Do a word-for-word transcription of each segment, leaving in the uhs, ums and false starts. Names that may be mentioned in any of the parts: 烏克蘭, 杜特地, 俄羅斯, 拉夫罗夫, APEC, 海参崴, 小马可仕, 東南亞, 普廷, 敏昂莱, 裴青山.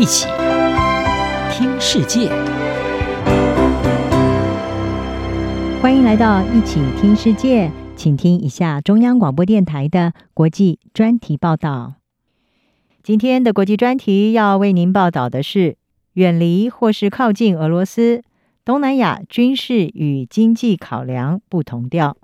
一起听世界，欢迎来到一起听世界，请听一下中央广播电台的国际专题报道。今天的国际专题要为您报道的是，远离或是靠近俄罗斯，东南亚军事与经济考量不同调。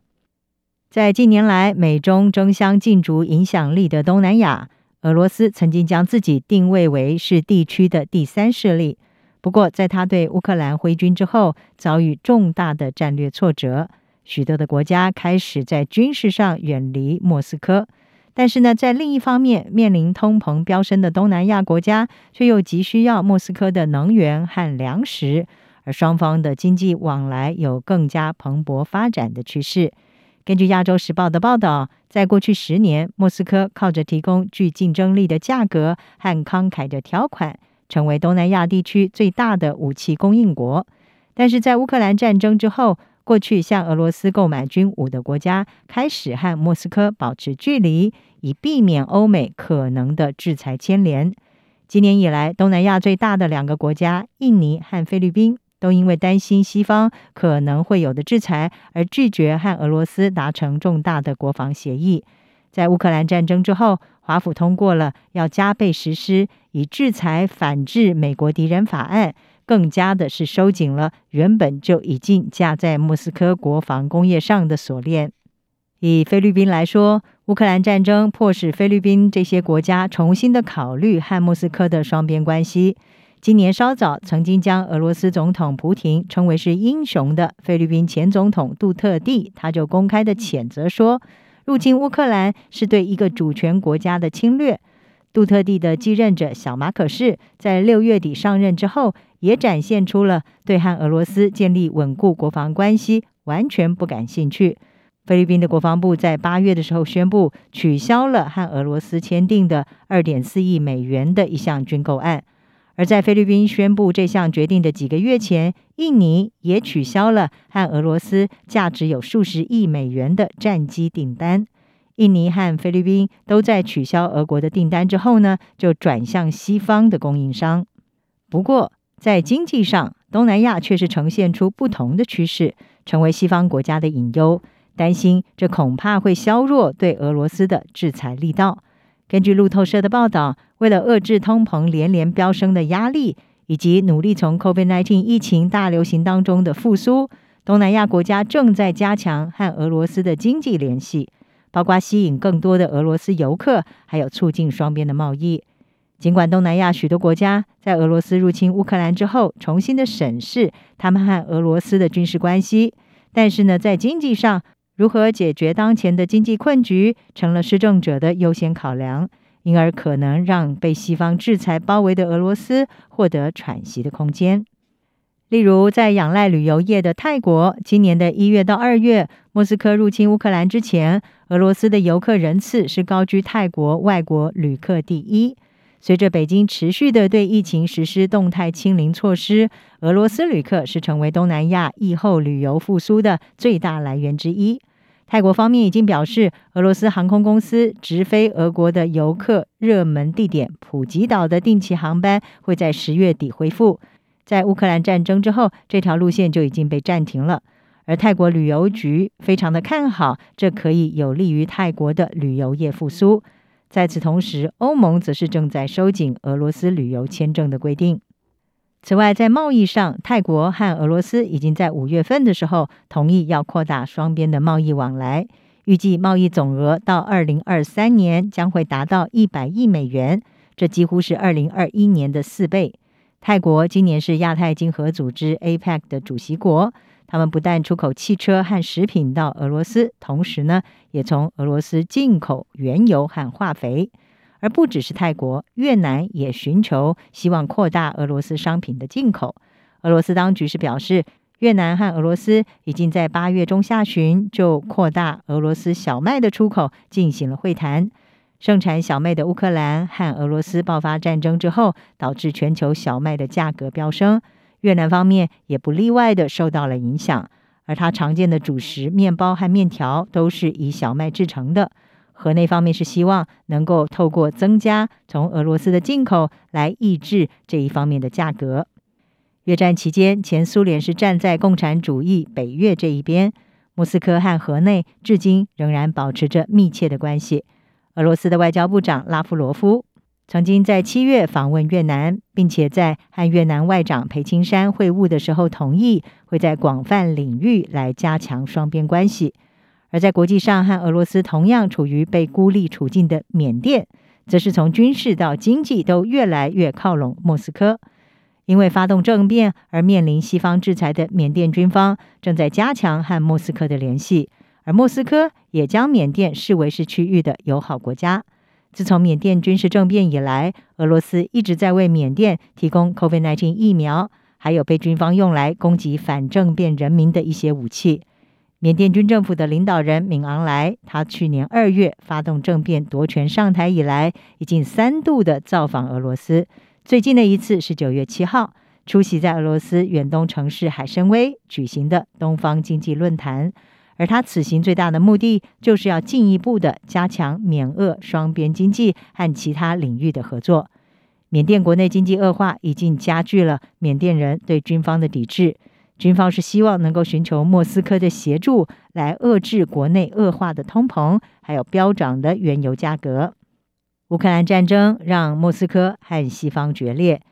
在近年来美中争相竞逐影响力的东南亚，俄罗斯曾经将自己定位为是地区的第三势力，不过在他对乌克兰挥军之后，遭遇重大的战略挫折，许多的国家开始在军事上远离莫斯科。但是呢，在另一方面，面临通膨飙升的东南亚国家却又急需要莫斯科的能源和粮食，而双方的经济往来有更加蓬勃发展的趋势。根据亚洲时报的报道，在过去十年，莫斯科靠着提供具竞争力的价格和慷慨的条款，成为东南亚地区最大的武器供应国。但是在乌克兰战争之后，过去向俄罗斯购买军武的国家开始和莫斯科保持距离，以避免欧美可能的制裁牵连。今年以来，东南亚最大的两个国家印尼和菲律宾都因为担心西方可能会有的制裁，而拒绝和俄罗斯达成重大的国防协议。在乌克兰战争之后，华府通过了要加倍实施以制裁反制美国敌人法案，更加的是收紧了原本就已经架在莫斯科国防工业上的锁链。以菲律宾来说，乌克兰战争迫使菲律宾这些国家重新的考虑和莫斯科的双边关系。今年稍早，曾经将俄罗斯总统普廷称为是英雄的菲律宾前总统杜特地，他就公开的谴责说，入侵乌克兰是对一个主权国家的侵略。杜特地的继任者小马可仕在六月底上任之后，也展现出了对和俄罗斯建立稳固国防关系完全不感兴趣。菲律宾的国防部在八月的时候宣布，取消了和俄罗斯签订的 二点四亿美元的一项军购案。而在菲律宾宣布这项决定的几个月前，印尼也取消了和俄罗斯价值有数十亿美元的战机订单。印尼和菲律宾都在取消俄国的订单之后呢，就转向西方的供应商。不过，在经济上，东南亚却是呈现出不同的趋势，成为西方国家的隐忧，担心这恐怕会削弱对俄罗斯的制裁力道。根据路透社的报道，为了遏制通膨连连飙升的压力，以及努力从 COVID 十九 疫情大流行当中的复苏，东南亚国家正在加强和俄罗斯的经济联系，包括吸引更多的俄罗斯游客，还有促进双边的贸易。尽管东南亚许多国家在俄罗斯入侵乌克兰之后，重新的审视他们和俄罗斯的军事关系，但是呢，在经济上，如何解决当前的经济困局成了施政者的优先考量，因而可能让被西方制裁包围的俄罗斯获得喘息的空间。例如，在仰赖旅游业的泰国，今年的一月到二月，莫斯科入侵乌克兰之前，俄罗斯的游客人次是高居泰国外国旅客第一。随着北京持续的对疫情实施动态清零措施，俄罗斯旅客是成为东南亚疫后旅游复苏的最大来源之一。泰国方面已经表示，俄罗斯航空公司直飞俄国的游客热门地点普吉岛的定期航班会在十月底恢复。在乌克兰战争之后，这条路线就已经被暂停了。而泰国旅游局非常的看好，这可以有利于泰国的旅游业复苏。在此同时，欧盟则是正在收紧俄罗斯旅游签证的规定。此外，在贸易上，泰国和俄罗斯已经在五月份的时候同意要扩大双边的贸易往来，预计贸易总额到二零二三年将会达到一百亿美元，这几乎是二零二一年的四倍。泰国今年是亚太经合组织 A P E C 的主席国，他们不但出口汽车和食品到俄罗斯，同时呢，也从俄罗斯进口原油和化肥。而不只是泰国，越南也寻求希望扩大俄罗斯商品的进口。俄罗斯当局是表示，越南和俄罗斯已经在八月中下旬就扩大俄罗斯小麦的出口进行了会谈。盛产小麦的乌克兰和俄罗斯爆发战争之后，导致全球小麦的价格飙升，越南方面也不例外的受到了影响，而它常见的主食面包和面条都是以小麦制成的。河内方面是希望能够透过增加从俄罗斯的进口来抑制这一方面的价格。越战期间，前苏联是站在共产主义北越这一边，莫斯科和河内至今仍然保持着密切的关系。俄罗斯的外交部长拉夫罗夫曾经在七月访问越南，并且在和越南外长裴青山会晤的时候同意会在广泛领域来加强双边关系。而在国际上和俄罗斯同样处于被孤立处境的缅甸，则是从军事到经济都越来越靠拢莫斯科。因为发动政变而面临西方制裁的缅甸军方正在加强和莫斯科的联系，而莫斯科也将缅甸视为是区域的友好国家。自从缅甸军事政变以来，俄罗斯一直在为缅甸提供 COVID 十九 疫苗，还有被军方用来攻击反政变人民的一些武器。缅甸军政府的领导人敏昂莱，他去年二月发动政变夺权上台以来，已经三度的造访俄罗斯，最近的一次是九月七号，出席在俄罗斯远东城市海参崴举行的东方经济论坛。而他此行最大的目的，就是要进一步的加强缅俄双边经济和其他领域的合作。缅甸国内经济恶化已经加剧了缅甸人对军方的抵制，军方是希望能够寻求莫斯科的协助，来遏制国内恶化的通膨，还有飙涨的原油价格。乌克兰战争让莫斯科和西方决裂，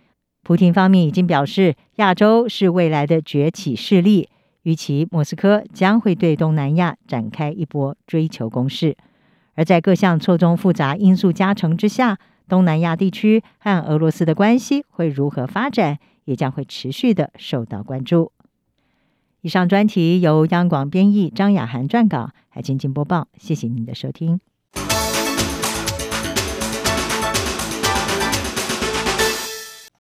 普丁方面已经表示，亚洲是未来的崛起势力。预期莫斯科将会对东南亚展开一波追求攻势。而在各项错综复杂因素加成之下，东南亚地区和俄罗斯的关系会如何发展，也将会持续的受到关注。以上专题由央广编译，张雅涵撰稿，海清清播报，谢谢您的收听。